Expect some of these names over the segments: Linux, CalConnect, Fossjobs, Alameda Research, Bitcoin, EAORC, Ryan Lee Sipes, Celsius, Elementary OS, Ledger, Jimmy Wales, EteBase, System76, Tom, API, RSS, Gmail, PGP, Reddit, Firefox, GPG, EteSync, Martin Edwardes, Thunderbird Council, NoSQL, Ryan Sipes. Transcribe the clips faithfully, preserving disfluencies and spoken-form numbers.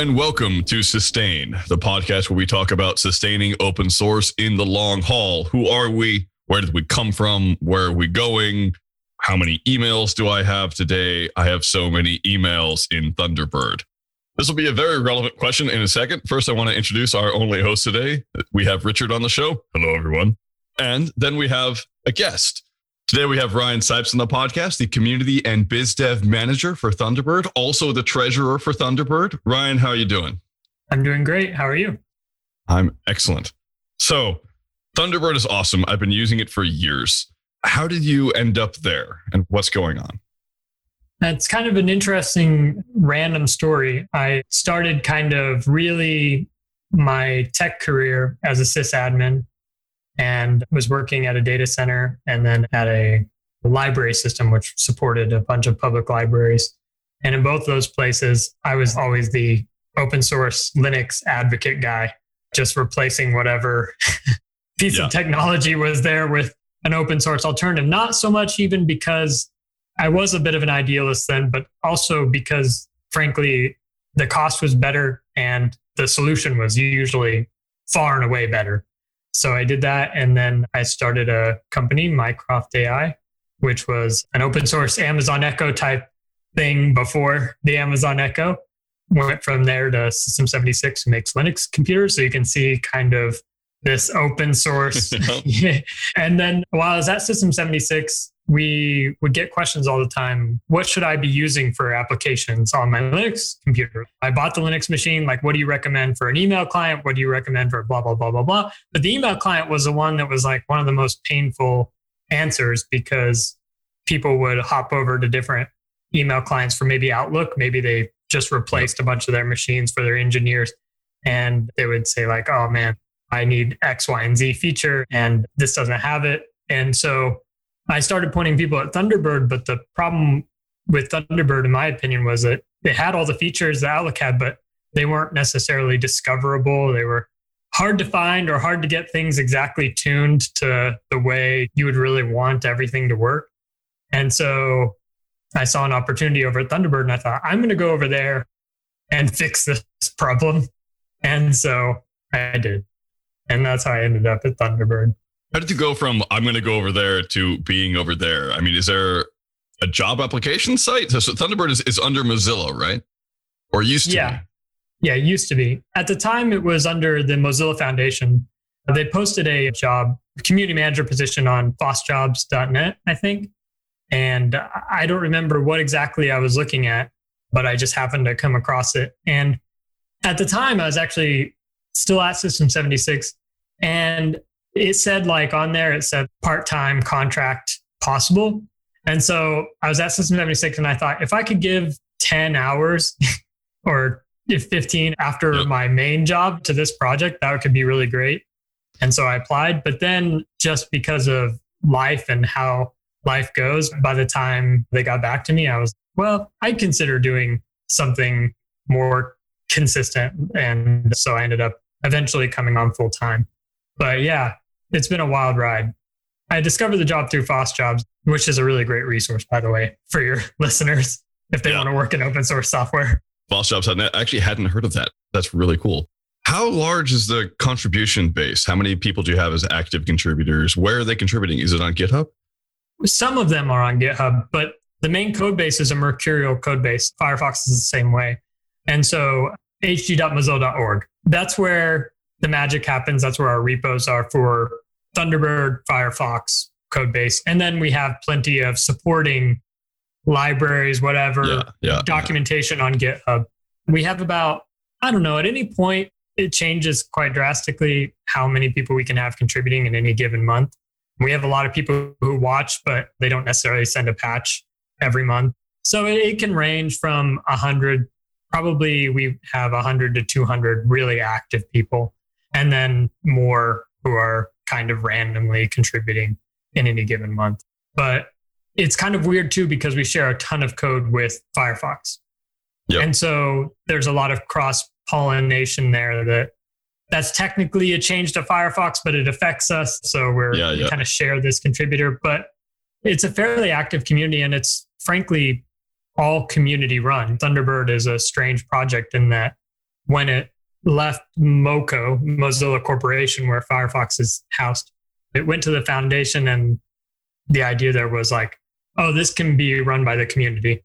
and welcome to Sustain, the podcast where we talk about sustaining open source in the long haul. Who are we? Where did we come from? Where are we going? How many emails do I have today? I have so many emails in Thunderbird. This will be a very relevant question in a second. First, I want to introduce our only host today. We have Richard on the show. Hello, everyone. And then we have a guest. Today, we have Ryan Sipes on the podcast, the community and biz dev manager for Thunderbird, also the treasurer for Thunderbird. Ryan, how are you doing? I'm doing great. How are you? I'm excellent. So Thunderbird is awesome. I've been using it for years. How did you end up there and what's going on? That's kind of an interesting random story. I started kind of really my tech career as a sysadmin and was working at a data center and then at a library system, which supported a bunch of public libraries. And in both those places, I was always the open source Linux advocate guy, just replacing whatever piece yeah. of technology was there with an open source alternative. Not so much even because I was a bit of an idealist then, but also because, frankly, the cost was better and the solution was usually far and away better. So I did that. And then I started a company, Mycroft A I, which was an open source Amazon Echo type thing before the Amazon Echo. Went from there to System seventy-six, who makes Linux computers. So you can see kind of this open source. And then while I was at System seventy-six, we would get questions all the time. What should I be using for applications on my Linux computer? I bought the Linux machine. Like, what do you recommend for an email client? What do you recommend for blah, blah, blah, blah, blah? But the email client was the one that was like one of the most painful answers because people would hop over to different email clients for maybe Outlook. Maybe they just replaced a bunch of their machines for their engineers. And they would say like, oh man, I need X, Y, and Z feature and this doesn't have it. And so I started pointing people at Thunderbird, but the problem with Thunderbird, in my opinion, was that it had all the features that Outlook had, but they weren't necessarily discoverable. They were hard to find or hard to get things exactly tuned to the way you would really want everything to work. And so I saw an opportunity over at Thunderbird and I thought, I'm going to go over there and fix this problem. And so I did. And that's how I ended up at Thunderbird. How did you go from I'm going to go over there to being over there? I mean, is there a job application site? So, so Thunderbird is, is under Mozilla, right? Or used to yeah. be? Yeah, it used to be. At the time, it was under the Mozilla Foundation. They posted a job, community manager position on fossjobs dot net, I think. And I don't remember what exactly I was looking at, but I just happened to come across it. And at the time, I was actually still at System seventy-six. And it said like on there, it said part-time contract possible. And so I was at System seventy-six and I thought if I could give ten hours or if fifteen after yep. my main job to this project, that could be really great. And so I applied, but then just because of life and how life goes, by the time they got back to me, I was, well, I'd consider doing something more consistent. And so I ended up eventually coming on full time. But yeah, it's been a wild ride. I discovered the job through Fossjobs, which is a really great resource, by the way, for your listeners, if they yeah. want to work in open source software. Fossjobs dot net, I actually hadn't heard of that. That's really cool. How large is the contribution base? How many people do you have as active contributors? Where are they contributing? Is it on GitHub? Some of them are on GitHub, but the main code base is a mercurial code base. Firefox is the same way. And so h g dot mozilla dot org, that's where the magic happens. That's where our repos are for Thunderbird, Firefox, Codebase. And then we have plenty of supporting libraries, whatever, yeah, yeah, documentation yeah. on GitHub. We have about, I don't know, at any point, it changes quite drastically how many people we can have contributing in any given month. We have a lot of people who watch, but they don't necessarily send a patch every month. So it can range from one hundred, probably we have one hundred to two hundred really active people. And then more who are kind of randomly contributing in any given month. But it's kind of weird too, because we share a ton of code with Firefox. Yep. And so there's a lot of cross-pollination there that that's technically a change to Firefox, but it affects us. So we're yeah, yeah. we kind of share this contributor, but it's a fairly active community and it's frankly all community run. Thunderbird is a strange project in that when it left MoCo, Mozilla Corporation, where Firefox is housed, it went to the foundation, and the idea there was like, oh, this can be run by the community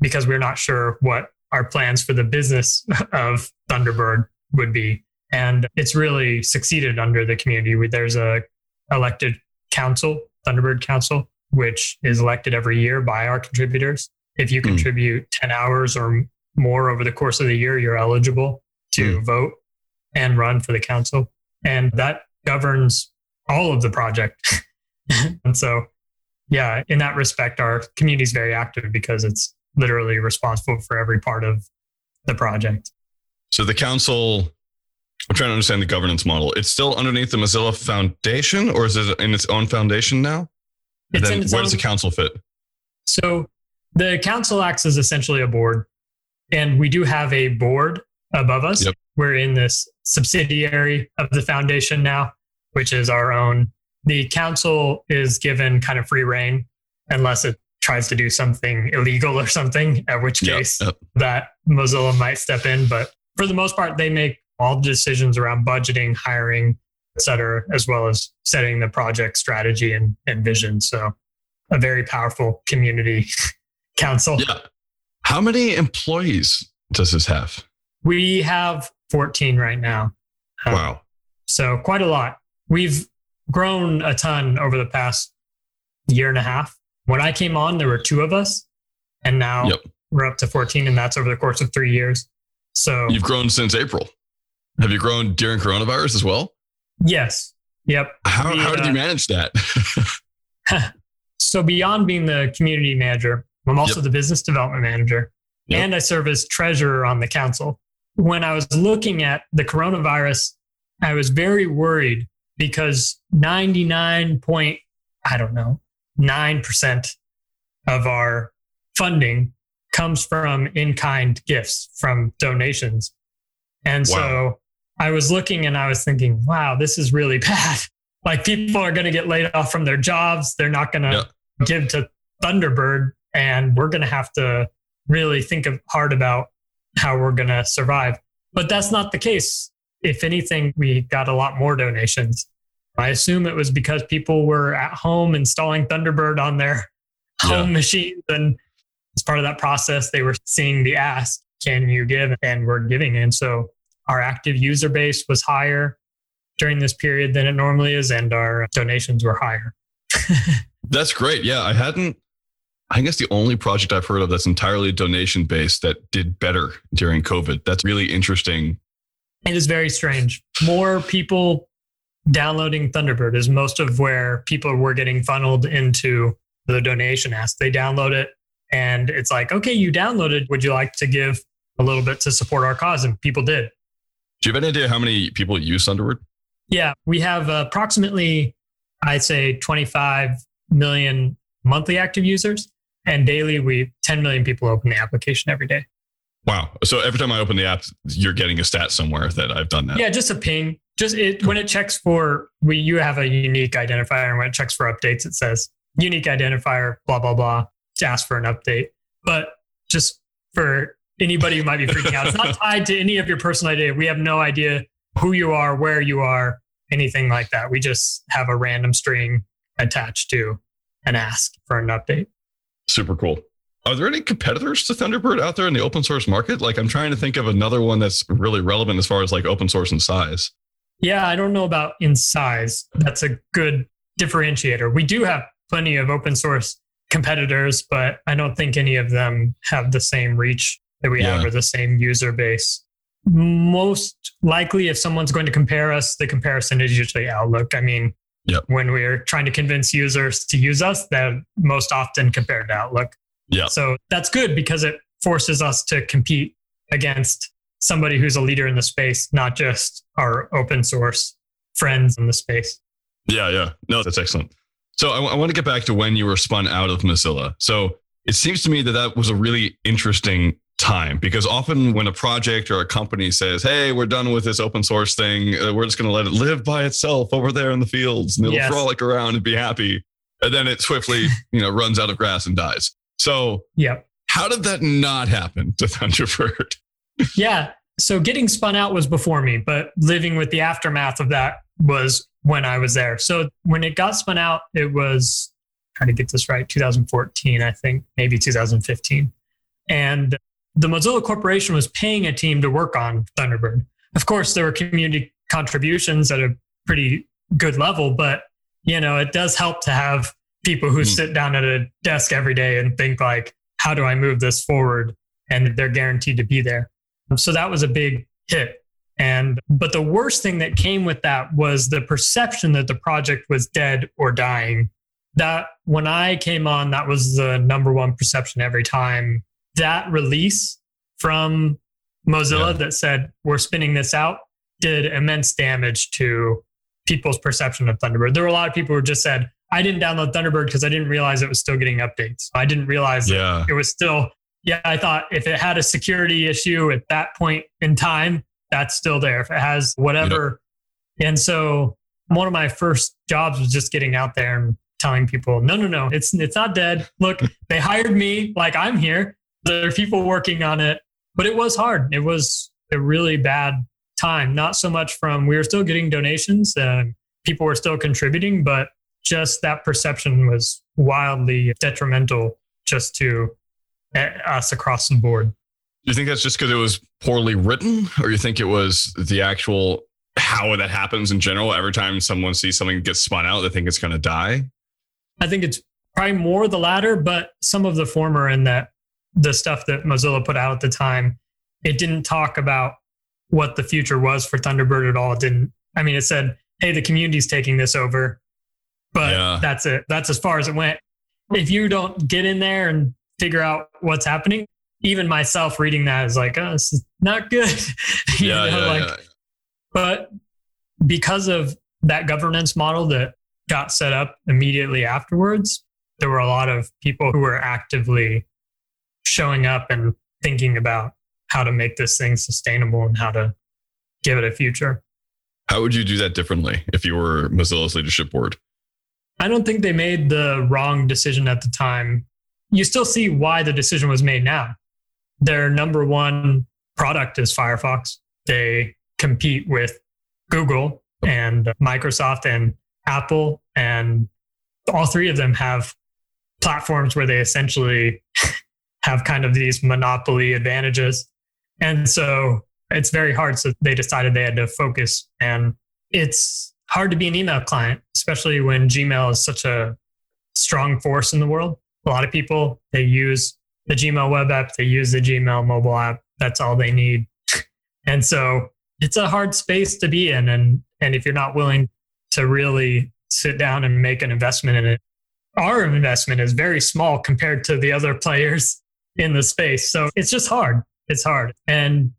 because we're not sure what our plans for the business of Thunderbird would be. And it's really succeeded under the community. There's a elected council, Thunderbird Council, which is elected every year by our contributors. If you contribute mm. ten hours or more over the course of the year, you're eligible to mm. vote and run for the council. And that governs all of the project. And so, yeah, in that respect, our community is very active because it's literally responsible for every part of the project. So the council, I'm trying to understand the governance model. It's still underneath the Mozilla Foundation, or is it in its own foundation now? And it's then where own... does the council fit? So the council acts as essentially a board, and we do have a board above us. Yep. We're in this subsidiary of the foundation now, which is our own. The council is given kind of free rein unless it tries to do something illegal or something, at which case yep, yep. that Mozilla might step in. But for the most part, they make all the decisions around budgeting, hiring, et cetera, as well as setting the project strategy and, and vision. So a very powerful community council. Yeah. How many employees does this have? We have fourteen right now. Um, wow. So quite a lot. We've grown a ton over the past year and a half. When I came on, there were two of us, and now yep. we're up to fourteen, and that's over the course of three years. So you've grown since April. Have you grown during coronavirus as well? Yes. Yep. How, we, how did uh, you manage that? So beyond being the community manager, I'm also yep. the business development manager, yep. and I serve as treasurer on the council. When I was looking at the coronavirus, I was very worried because ninety-nine point, I don't know, nine percent of our funding comes from in-kind gifts, from donations. And wow. so I was looking and I was thinking, wow, this is really bad. Like, people are going to get laid off from their jobs. They're not going to yeah. give to Thunderbird. And we're going to have to really think of, hard about how we're going to survive. But that's not the case. If anything, we got a lot more donations. I assume it was because people were at home installing Thunderbird on their yeah. home machines. And as part of that process, they were seeing the ask, can you give? And we're giving. And so our active user base was higher during this period than it normally is, and our donations were higher. That's great. Yeah, I hadn't, I guess the only project I've heard of that's entirely donation based that did better during COVID. That's really interesting. It is very strange. More people downloading Thunderbird is most of where people were getting funneled into the donation ask. They download it and it's like, okay, you downloaded. Would you like to give a little bit to support our cause? And people did. Do you have any idea how many people use Thunderbird? Yeah, we have approximately, I'd say twenty-five million monthly active users, and daily we ten million people open the application every day. Wow. So every time I open the app, you're getting a stat somewhere that I've done that. Yeah, just a ping. Just it, when it checks for, we, you have a unique identifier, and when it checks for updates, it says unique identifier, blah, blah, blah, to ask for an update. But just for anybody who might be freaking out, it's not tied to any of your personal data. We have no idea who you are, where you are, anything like that. We just have a random string attached to an ask for an update. Super cool. Are there any competitors to Thunderbird out there in the open source market? Like, I'm trying to think of another one that's really relevant as far as like open source in size. Yeah, I don't know about in size. That's a good differentiator. We do have plenty of open source competitors, but I don't think any of them have the same reach that we yeah. have or the same user base. Most likely, if someone's going to compare us, the comparison is usually Outlook. I mean, yep. when we're trying to convince users to use us, they're most often compared to Outlook. Yeah. So that's good because it forces us to compete against somebody who's a leader in the space, not just our open source friends in the space. Yeah, yeah. No, that's excellent. So I, w- I want to get back to when you were spun out of Mozilla. So it seems to me that that was a really interesting time, because often when a project or a company says, hey, we're done with this open source thing, we're just going to let it live by itself over there in the fields, and it'll yes. frolic around and be happy. And then it swiftly you know, runs out of grass and dies. So yep. how did that not happen to Thunderbird? Yeah, So getting spun out was before me, but living with the aftermath of that was when I was there. So when it got spun out, it was, trying to get this right, two thousand fourteen, I think, maybe two thousand fifteen. And the Mozilla Corporation was paying a team to work on Thunderbird. Of course, there were community contributions at a pretty good level, but you know, it does help to have people who mm. sit down at a desk every day and think like, how do I move this forward? And they're guaranteed to be there. So that was a big hit. And, but the worst thing that came with that was the perception that the project was dead or dying. That when I came on, that was the number one perception every time. That release from Mozilla yeah. that said, we're spinning this out, did immense damage to people's perception of Thunderbird. There were a lot of people who just said, I didn't download Thunderbird because I didn't realize it was still getting updates. I didn't realize yeah. that it was still, yeah, I thought if it had a security issue at that point in time, that's still there. If it has whatever. Yep. And so one of my first jobs was just getting out there and telling people, no, no, no, it's it's not dead. Look, they hired me, like I'm here. There are people working on it, but it was hard. It was a really bad time. Not so much from, we were still getting donations and people were still contributing, but just that perception was wildly detrimental just to us across the board. Do you think that's just because it was poorly written, or you think it was the actual how that happens in general? Every time someone sees something gets spun out, they think it's going to die. I think it's probably more the latter, but some of the former in that the stuff that Mozilla put out at the time, it didn't talk about what the future was for Thunderbird at all. It didn't. I mean, it said, hey, the community's taking this over, but yeah. that's it. That's as far as it went. If you don't get in there and figure out what's happening, even myself reading that is like, oh, this is not good. you yeah, know, yeah, like, yeah. But because of that governance model that got set up immediately afterwards, there were a lot of people who were actively showing up and thinking about how to make this thing sustainable and how to give it a future. How would you do that differently if you were Mozilla's leadership board? I don't think they made the wrong decision at the time. You still see why the decision was made now. Their number one product is Firefox. They compete with Google and Microsoft and Apple, and all three of them have platforms where they essentially have kind of these monopoly advantages. And so it's very hard. So they decided they had to focus, and it's hard to be an email client, especially when Gmail is such a strong force in the world. A lot of people, they use the Gmail web app, they use the Gmail mobile app. That's all they need. And so it's a hard space to be in. And, and if you're not willing to really sit down and make an investment in it, our investment is very small compared to the other players in the space. So it's just hard. It's hard. And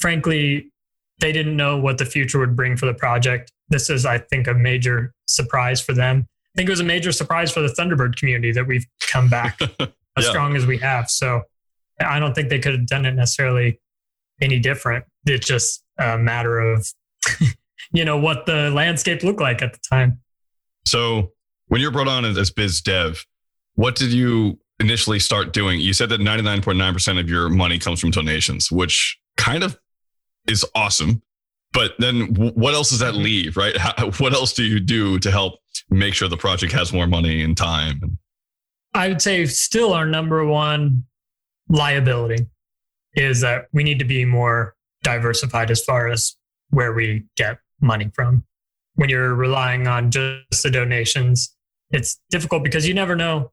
frankly, they didn't know what the future would bring for the project. This is, I think, a major surprise for them. I think it was a major surprise for the Thunderbird community that we've come back as yeah. strong as we have. So I don't think they could have done it necessarily any different. It's just a matter of, you know, what the landscape looked like at the time. So when you're brought on as biz dev, what did you initially start doing? You said that ninety-nine point nine percent of your money comes from donations, which kind of is awesome. But then what else does that leave, right? How, what else do you do to help make sure the project has more money and time? I would say still our number one liability is that we need to be more diversified as far as where we get money from. When you're relying on just the donations, it's difficult because you never know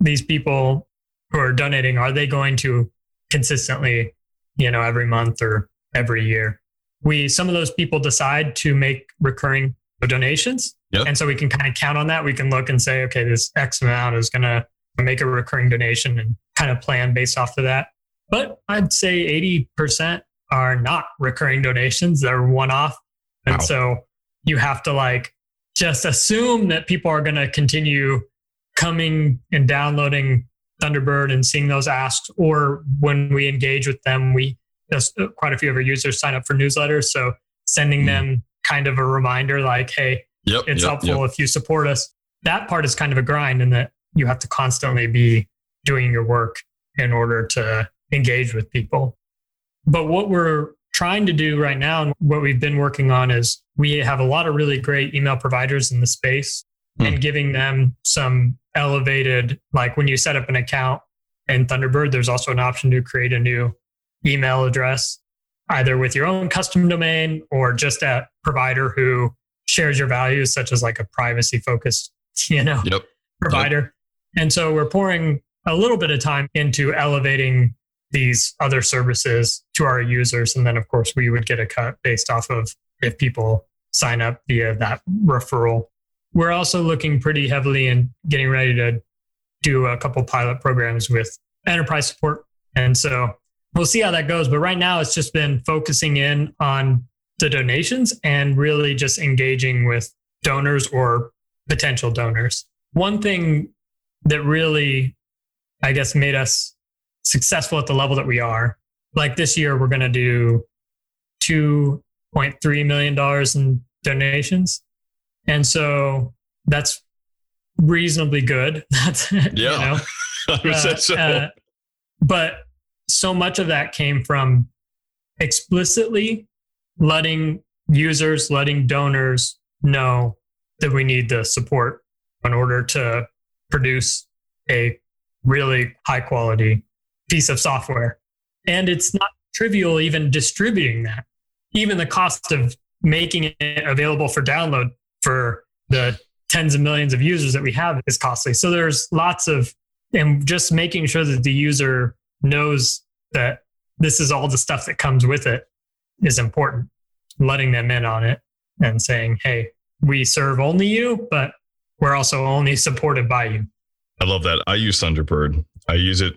these people who are donating, are they going to consistently, you know, every month or every year? We, some of those people decide to make recurring donations. Yep. And so we can kind of count on that. We can look and say, okay, this X amount is going to make a recurring donation and kind of plan based off of that. But I'd say eighty percent are not recurring donations. They're one-off. And wow. so you have to like, just assume that people are going to continue coming and downloading Thunderbird and seeing those asks, or when we engage with them, we just quite a few of our users sign up for newsletters. So sending mm. them kind of a reminder like, hey, yep, it's yep, helpful yep. if you support us. That part is kind of a grind in that you have to constantly be doing your work in order to engage with people. But what we're trying to do right now, and what we've been working on, is we have a lot of really great email providers in the space hmm. and giving them some elevated, like when you set up an account in Thunderbird, there's also an option to create a new email address, either with your own custom domain or just a provider who shares your values, such as like a privacy focused, you know, yep. provider. Yep. And so we're pouring a little bit of time into elevating these other services to our users. And then of course we would get a cut based off of if people sign up via that referral. We're also looking pretty heavily and getting ready to do a couple pilot programs with enterprise support. And so we'll see how that goes. But right now it's just been focusing in on the donations and really just engaging with donors or potential donors. One thing that really, I guess, made us successful at the level that we are, like this year, we're going to do two point three million dollars in donations. And so that's reasonably good. That's, yeah. You know, uh, so. uh, but so much of that came from explicitly letting users, letting donors know that we need the support in order to produce a really high quality piece of software. And it's not trivial even distributing that. Even the cost of making it available for download for the tens of millions of users that we have is costly. So there's lots of, and just making sure that the user knows that this is all the stuff that comes with it is important. Letting them in on it and saying, hey, we serve only you, but we're also only supported by you. I love that. I use Thunderbird. I use it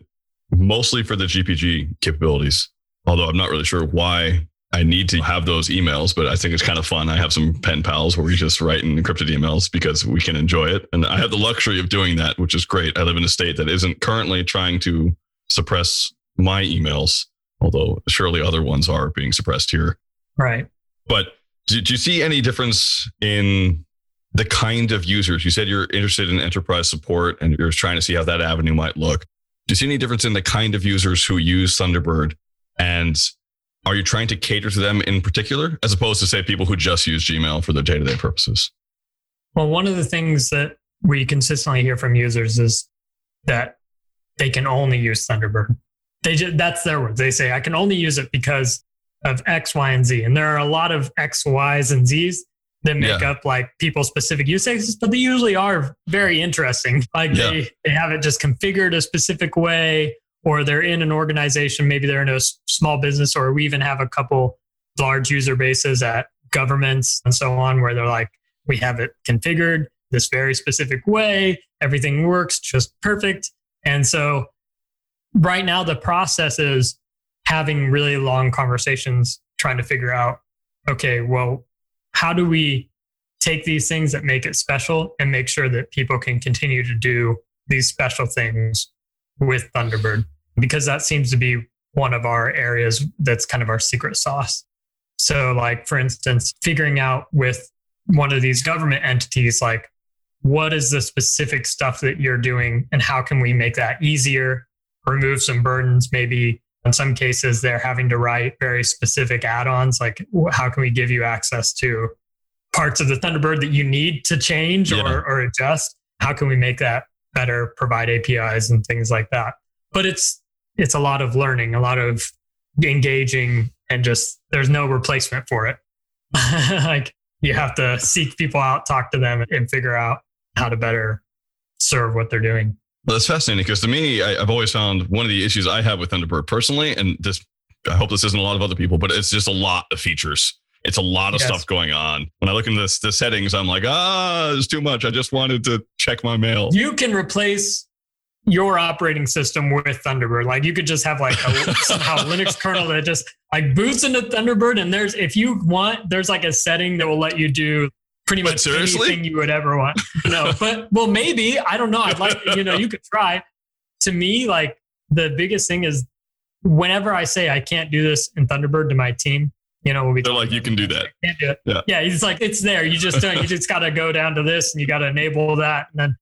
mostly for the G P G capabilities, although I'm not really sure why I need to have those emails, but I think it's kind of fun. I have some pen pals where we just write in encrypted emails because we can enjoy it. And I have the luxury of doing that, which is great. I live in a state that isn't currently trying to suppress my emails, although surely other ones are being suppressed here. Right. But do, do you see any difference in the kind of users? You said you're interested in enterprise support and you're trying to see how that avenue might look. Do you see any difference in the kind of users who use Thunderbird, and are you trying to cater to them in particular, as opposed to, say, people who just use Gmail for their day-to-day purposes? Well, one of the things that we consistently hear from users is that they can only use Thunderbird. They just, that's their words. They say, I can only use it because of X, Y, and Z. And there are a lot of X, Y's, and Z's that make yeah. up like people-specific use cases, but they usually are very interesting. Like yeah. they, they have it just configured a specific way, or they're in an organization, maybe they're in a small business, or we even have a couple large user bases at governments and so on, where they're like, we have it configured this very specific way, everything works just perfect. And so right now the process is having really long conversations, trying to figure out, okay, well, how do we take these things that make it special and make sure that people can continue to do these special things with Thunderbird? Because that seems to be one of our areas that's kind of our secret sauce. So like, for instance, figuring out with one of these government entities, like what is the specific stuff that you're doing and how can we make that easier, remove some burdens? Maybe in some cases they're having to write very specific add-ons, like how can we give you access to parts of the Thunderbird that you need to change yeah. or, or adjust? How can we make that better, provide A P Is and things like that? But it's it's a lot of learning, a lot of engaging, and just there's no replacement for it. Like you have to seek people out, talk to them, and figure out how to better serve what they're doing. Well, that's fascinating, because to me, I, I've always found one of the issues I have with Thunderbird personally, and this, I hope this isn't a lot of other people, but it's just a lot of features. It's a lot of yes. stuff going on. When I look in this, the settings, I'm like, ah, there's too much. I just wanted to check my mail. You can replace your operating system with Thunderbird. Like you could just have like a, somehow Linux kernel that just like boots into Thunderbird. And there's, if you want, there's like a setting that will let you do pretty but much seriously? anything you would ever want. No, but well, maybe, I don't know. I'd like, you know, you could try. To me, like the biggest thing is whenever I say I can't do this in Thunderbird to my team, you know, we'll be they're like, you can do that. I can't do it. Yeah. yeah. He's like, it's there. You just don't, you just got to go down to this and you got to enable that. And then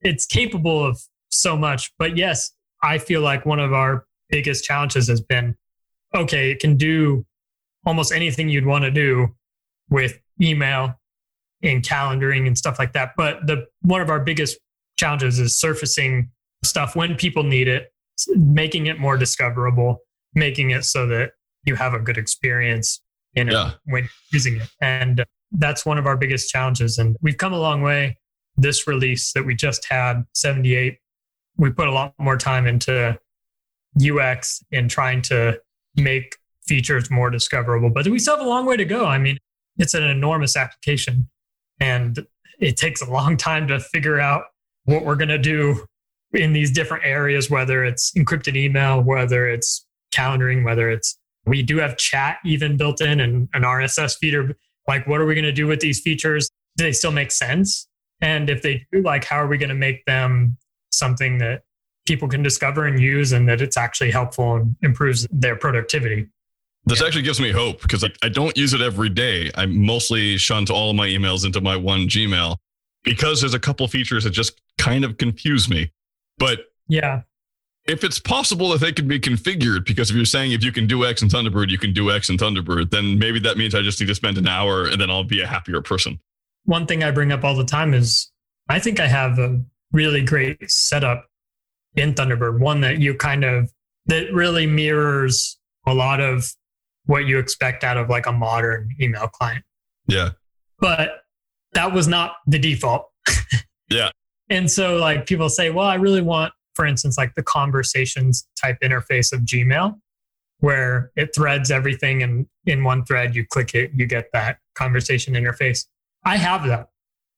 it's capable of so much. But yes, I feel like one of our biggest challenges has been, okay, it can do almost anything you'd want to do with email and calendaring and stuff like that. But the one of our biggest challenges is surfacing stuff when people need it, making it more discoverable, making it so that you have a good experience in yeah. it when using it. And that's one of our biggest challenges. And we've come a long way. This release that we just had, seventy-eight, we put a lot more time into U X and trying to make features more discoverable. But we still have a long way to go. I mean, it's an enormous application and it takes a long time to figure out what we're going to do in these different areas, whether it's encrypted email, whether it's calendaring, whether it's, we do have chat even built in and an R S S feeder. Like, what are we going to do with these features? Do they still make sense? And if they do, like, how are we going to make them something that people can discover and use and that it's actually helpful and improves their productivity? This yeah. actually gives me hope because I, I don't use it every day. I mostly shunt all of my emails into my one Gmail because there's a couple features that just kind of confuse me. But yeah, if it's possible that they could be configured, because if you're saying if you can do X in Thunderbird, you can do X in Thunderbird, then maybe that means I just need to spend an hour and then I'll be a happier person. One thing I bring up all the time is I think I have a really great setup in Thunderbird, one that you kind of, that really mirrors a lot of what you expect out of like a modern email client. Yeah. But that was not the default. yeah. And so like people say, well, I really want, for instance, like the conversations type interface of Gmail, where it threads everything and in one thread, you click it, you get that conversation interface. I have that,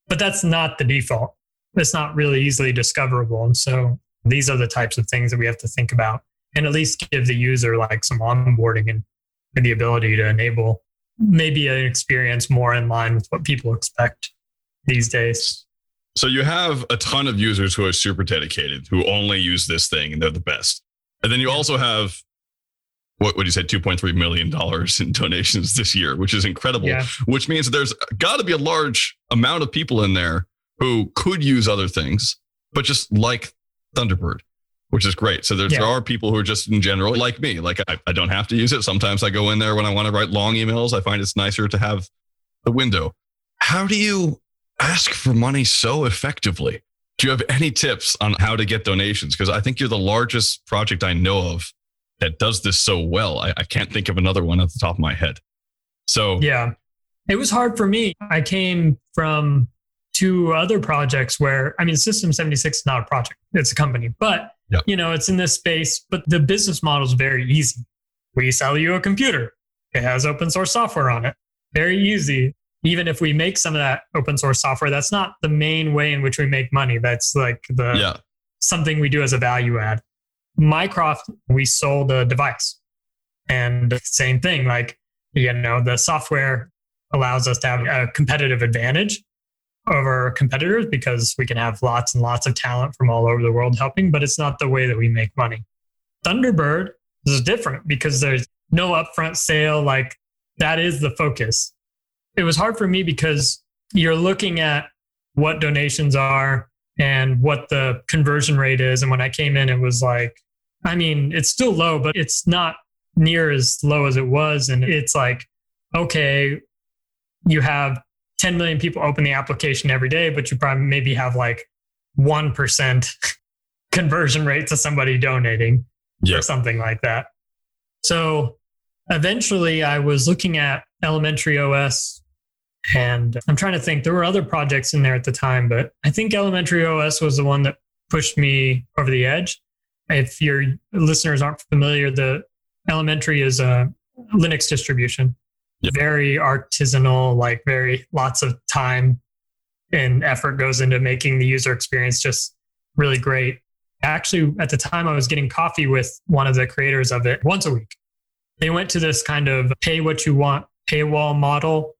but that's not the default. It's not really easily discoverable. And so these are the types of things that we have to think about and at least give the user like some onboarding and the ability to enable maybe an experience more in line with what people expect these days. So you have a ton of users who are super dedicated, who only use this thing and they're the best. And then you also have, what would you say, two point three million dollars in donations this year, which is incredible, yeah. which means that there's got to be a large amount of people in there who could use other things, but just like Thunderbird, which is great. So there's, yeah. there are people who are just in general like me, like I, I don't have to use it. Sometimes I go in there when I want to write long emails. I find it's nicer to have the window. How do you ask for money so effectively? Do you have any tips on how to get donations? Because I think you're the largest project I know of that does this so well. I, I can't think of another one at the top of my head. So yeah, it was hard for me. I came from two other projects where, I mean, System seventy-six is not a project, it's a company, but yep. you know, it's in this space, but the business model is very easy. We sell you a computer. It has open source software on it. Very easy. Even if we make some of that open source software, that's not the main way in which we make money. That's like the yeah. something we do as a value add. Mycroft, we sold a device and same thing. Like, you know, the software allows us to have a competitive advantage over competitors because we can have lots and lots of talent from all over the world helping, but it's not the way that we make money. Thunderbird is different because there's no upfront sale. Like, that is the focus. It was hard for me because you're looking at what donations are and what the conversion rate is. And when I came in, it was like, I mean, it's still low, but it's not near as low as it was. And it's like, okay, you have ten million people open the application every day, but you probably maybe have like one percent conversion rate to somebody donating yep. or something like that. So eventually I was looking at Elementary O S and I'm trying to think, there were other projects in there at the time, but I think Elementary O S was the one that pushed me over the edge. If your listeners aren't familiar, the Elementary is a Linux distribution, yep. very artisanal, like very lots of time and effort goes into making the user experience just really great. Actually, at the time I was getting coffee with one of the creators of it once a week. They went to this kind of pay what you want paywall model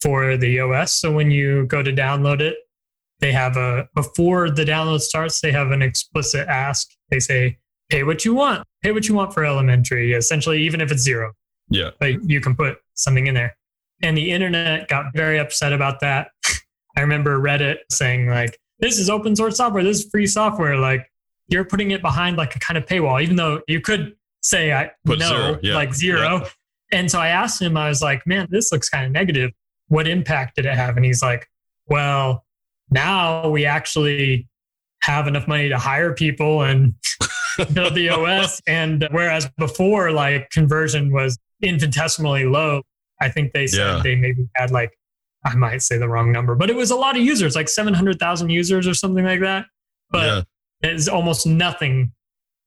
for the O S. So when you go to download it, they have a, before the download starts, they have an explicit ask. They say, pay what you want, pay what you want for Elementary, essentially, even if it's zero. Yeah. But you can put something in there. And the internet got very upset about that. I remember Reddit saying like, this is open source software. This is free software. Like, you're putting it behind like a kind of paywall, even though you could say, I put no, zero. Yeah. like zero. Yeah. And so I asked him, I was like, man, this looks kind of negative. What impact did it have? And he's like, well, now we actually have enough money to hire people and build the O S. And whereas before, like, conversion was infinitesimally low, I think they said yeah. they maybe had like, I might say the wrong number, but it was a lot of users, like seven hundred thousand users or something like that. But yeah. it's almost nothing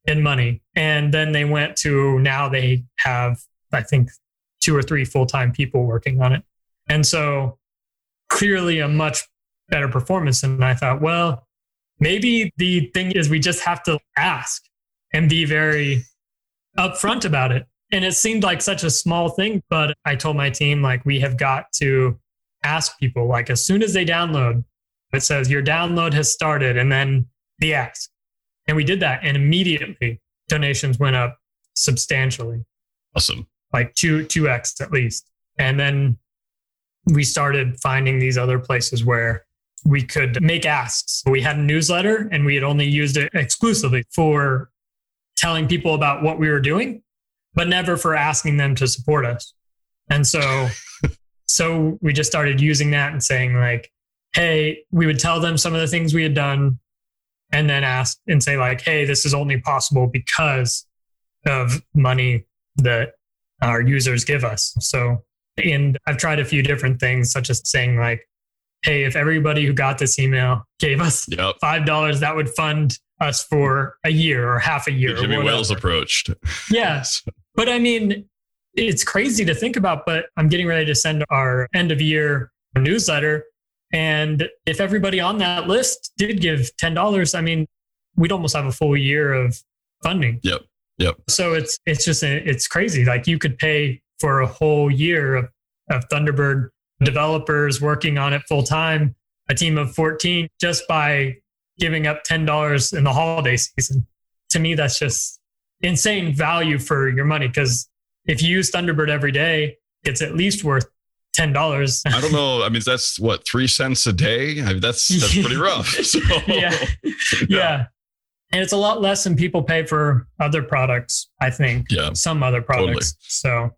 in money. And then they went to, now they have, I think, two or three full-time people working on it. And so clearly a much better performance. And I thought, well, maybe the thing is we just have to ask and be very upfront about it. And it seemed like such a small thing, but I told my team, like, we have got to ask people, like, as soon as they download, it says your download has started, and then the ask. And we did that, and immediately donations went up substantially. Awesome. Like two, two X at least. And then we started finding these other places where we could make asks. We had a newsletter, and we had only used it exclusively for telling people about what we were doing, but never for asking them to support us. And so, so we just started using that and saying, like, hey, we would tell them some of the things we had done, and then ask and say, like, hey, this is only possible because of money that our users give us. So, and I've tried a few different things, such as saying, like, hey, if everybody who got this email gave us yep. five dollars, that would fund us for a year or half a year. The Jimmy Wales approached. Yes. But I mean, it's crazy to think about, but I'm getting ready to send our end of year newsletter. And if everybody on that list did give ten dollars, I mean, we'd almost have a full year of funding. Yep. Yep. So it's, it's just, it's crazy. Like, you could pay for a whole year of, of Thunderbird developers working on it full time, a team of fourteen, just by giving up ten dollars in the holiday season. To me, that's just insane value for your money. Because if you use Thunderbird every day, it's at least worth ten dollars. I don't know. I mean, that's what, three cents a day? I mean, that's, that's pretty rough. So, yeah. yeah. Yeah. And it's a lot less than people pay for other products, I think. Yeah. Some other products. Totally. So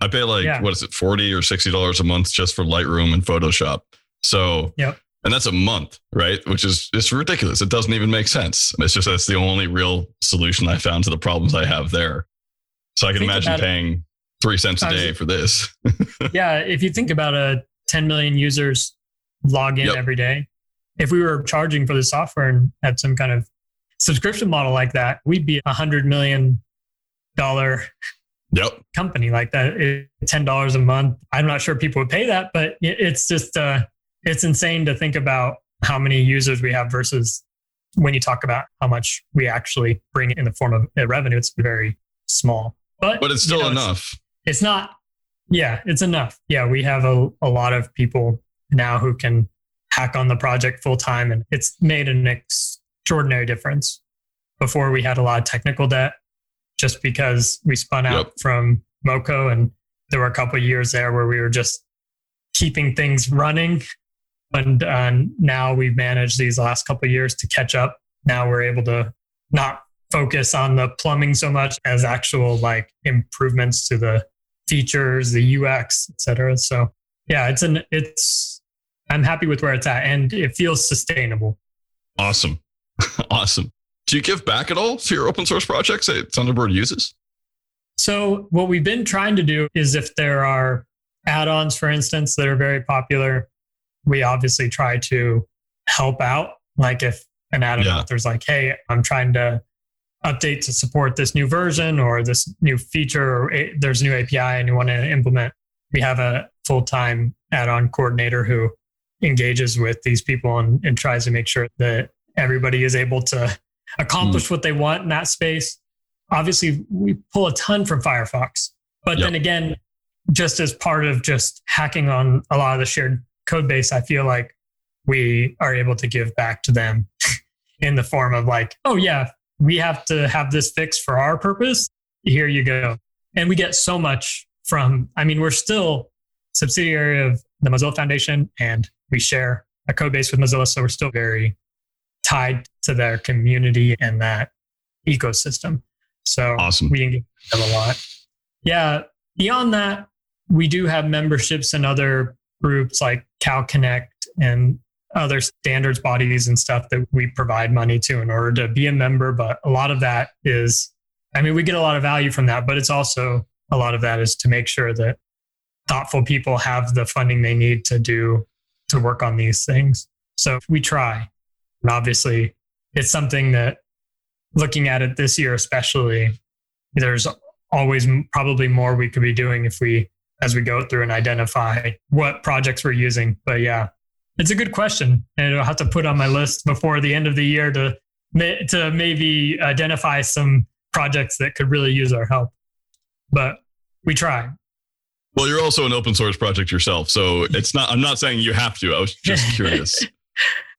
I pay like, yeah. what is it, forty dollars or sixty dollars a month just for Lightroom and Photoshop. So, yep. and that's a month, right? Which is, it's ridiculous. It doesn't even make sense. It's just, that's the only real solution I found to the problems I have there. So I can imagine paying it. three cents a day was, for this. Yeah. If you think about a ten million users log in yep. every day, if we were charging for the software and had some kind of subscription model like that, we'd be a hundred million dollar yep. company like that. It, ten dollars a month. I'm not sure people would pay that, but it's just, uh, it's insane to think about how many users we have versus when you talk about how much we actually bring in the form of revenue. It's very small, but, but it's still, you know, enough. It's, It's not, yeah, it's enough. Yeah, we have a, a lot of people now who can hack on the project full time, and it's made an extraordinary difference. Before, we had a lot of technical debt just because we spun out yep. from MoCo, and there were a couple of years there where we were just keeping things running. And uh, now we've managed these last couple of years to catch up. Now we're able to not focus on the plumbing so much as actual, like, improvements to the features, the U X, et cetera. So yeah, it's an, it's, I'm happy with where it's at, and it feels sustainable. Awesome. Awesome. Do you give back at all to your open source projects that Thunderbird uses? So what we've been trying to do is, if there are add-ons, for instance, that are very popular, we obviously try to help out. Like, if an add-on yeah. author's like, hey, I'm trying to update to support this new version or this new feature, or a, there's a new A P I and you want to implement. We have a full-time add-on coordinator who engages with these people and, and tries to make sure that everybody is able to accomplish mm. what they want in that space. Obviously, we pull a ton from Firefox, but yep. then again, just as part of just hacking on a lot of the shared code base, I feel like we are able to give back to them in the form of, like, oh yeah, we have to have this fixed for our purpose. Here you go. And we get so much from, I mean, we're still subsidiary of the Mozilla Foundation, and we share a code base with Mozilla. So we're still very tied to their community and that ecosystem. So awesome. We engage with them a lot. Yeah. Beyond that, we do have memberships and other groups like CalConnect and other standards bodies and stuff that we provide money to in order to be a member. But a lot of that is, I mean, we get a lot of value from that, but it's also a lot of that is to make sure that thoughtful people have the funding they need to do, to work on these things. So we try. And obviously, it's something that looking at it this year, especially, there's always probably more we could be doing if we, as we go through and identify what projects we're using. But yeah, it's a good question. And I'll have to put on my list before the end of the year to, to maybe identify some projects that could really use our help. But we try. Well, you're also an open source project yourself. So it's not, I'm not saying you have to, I was just curious.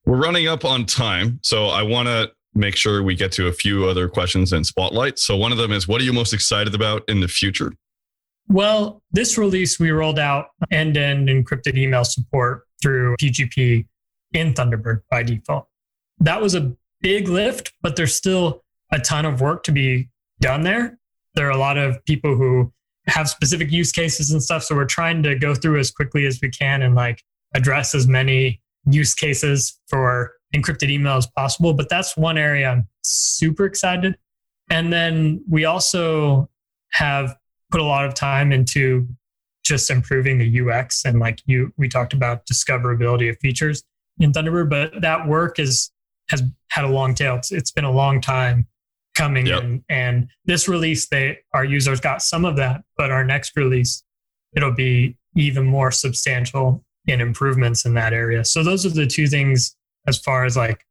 We're running up on time. So I want to make sure we get to a few other questions and spotlights. So one of them is, what are you most excited about in the future? Well, this release, we rolled out end-to-end encrypted email support through P G P in Thunderbird by default. That was a big lift, but there's still a ton of work to be done there. There are a lot of people who have specific use cases and stuff. So we're trying to go through as quickly as we can and like address as many use cases for encrypted email as possible. But that's one area I'm super excited. And then we also have put a lot of time into just improving the U X. And like you, we talked about discoverability of features in Thunderbird, but that work is, has had a long tail. It's, it's been a long time coming. Yep. in, and this release, they, our users got some of that, but our next release, it'll be even more substantial in improvements in that area. So those are the two things as far as like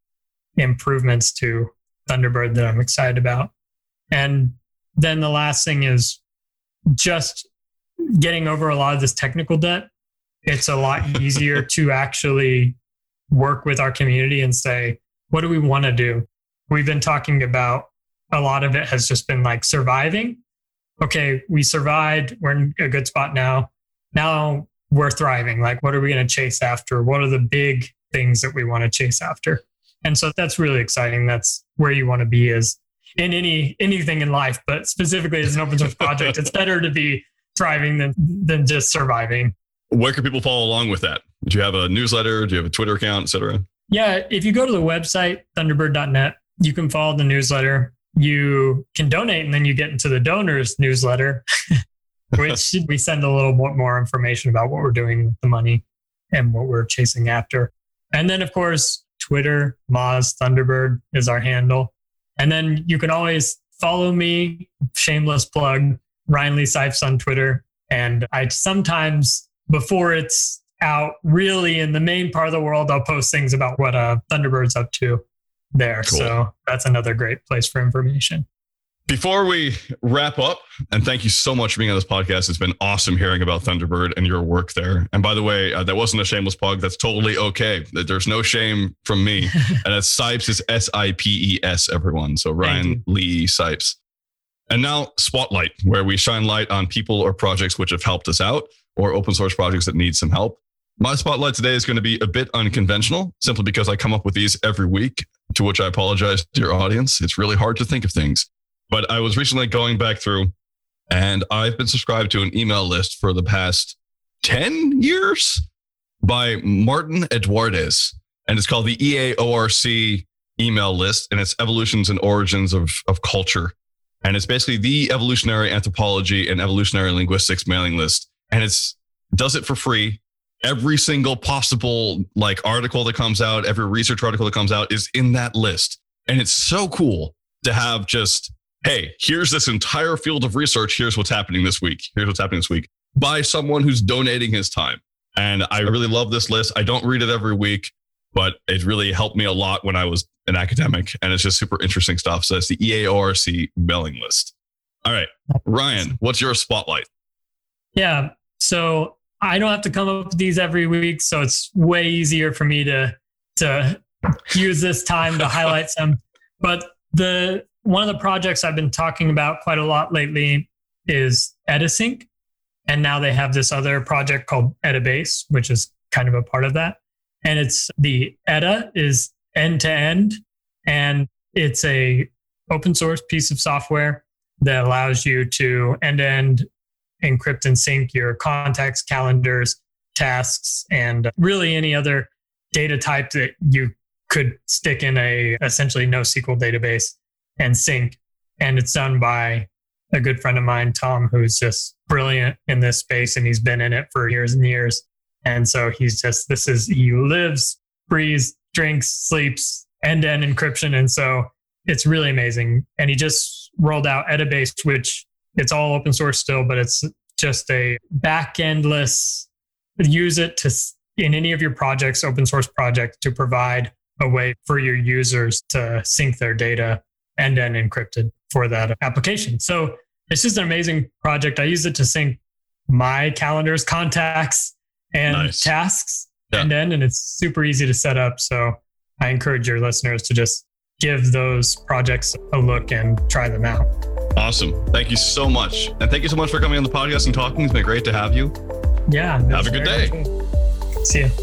improvements to Thunderbird that I'm excited about. And then the last thing is just getting over a lot of this technical debt. It's a lot easier to actually work with our community and say, what do we want to do? We've been talking about a lot of it has just been like surviving. Okay, we survived. We're in a good spot now. Now we're thriving. Like, what are we going to chase after? What are the big things that we want to chase after? And so that's really exciting. That's where you want to be is in any anything in life, but specifically as an open source project, it's better to be thriving than than just surviving. Where can people follow along with that? Do you have a newsletter? Do you have a Twitter account, et cetera? Yeah, if you go to the website, thunderbird dot net, you can follow the newsletter. You can donate and then you get into the donors newsletter, which we send a little bit more information about what we're doing with the money and what we're chasing after. And then, of course, Twitter, Moz Thunderbird is our handle. And then you can always follow me, shameless plug, Ryan Lee Sipes on Twitter. And I sometimes, before it's out really in the main part of the world, I'll post things about what uh, Thunderbird's up to there. Cool. So that's another great place for information. Before we wrap up, and thank you so much for being on this podcast. It's been awesome hearing about Thunderbird and your work there. And by the way, uh, that wasn't a shameless plug. That's totally okay. There's no shame from me. And that's Sipes is S I P E S, everyone. So Ryan Lee Sipes. And now Spotlight, where we shine light on people or projects which have helped us out or open source projects that need some help. My spotlight today is going to be a bit unconventional, simply because I come up with these every week, to which I apologize to your audience. It's really hard to think of things. But I was recently going back through and I've been subscribed to an email list for the past ten years by Martin Edwardes. And it's called the E A O R C email list, and it's evolutions and origins of, of culture. And it's basically the evolutionary anthropology and evolutionary linguistics mailing list. And it's does it for free. Every single possible like article that comes out, every research article that comes out is in that list. And it's so cool to have just, hey, here's this entire field of research. Here's what's happening this week. Here's what's happening this week by someone who's donating his time. And I really love this list. I don't read it every week, but it really helped me a lot when I was an academic, and it's just super interesting stuff. So that's the E A O R C mailing list. All right, Ryan, what's your spotlight? Yeah, so I don't have to come up with these every week. So it's way easier for me to, to use this time to highlight some. But the one of the projects I've been talking about quite a lot lately is EteSync. And now they have this other project called EteBase, which is kind of a part of that. And it's the Ete is end-to-end. And it's a open source piece of software that allows you to end-to-end encrypt and sync your contacts, calendars, tasks, and really any other data type that you could stick in a essentially NoSQL database and sync. And it's done by a good friend of mine, Tom, who's just brilliant in this space, and he's been in it for years and years. And so he's just, this is, he lives, breathes, drinks, sleeps end-to-end encryption. And so it's really amazing. And he just rolled out EteBase, which it's all open source still, but it's just a back-endless, use it to in any of your projects, open source project, to provide a way for your users to sync their data end-to-end encrypted for that application. So it's just an amazing project. I use it to sync my calendars, contacts, and nice. tasks yeah. end-to-end, and it's super easy to set up. So I encourage your listeners to just give those projects a look and try them out. Awesome. Thank you so much. And thank you so much for coming on the podcast and talking. It's been great to have you. Yeah. Have a good day. Cool. See you.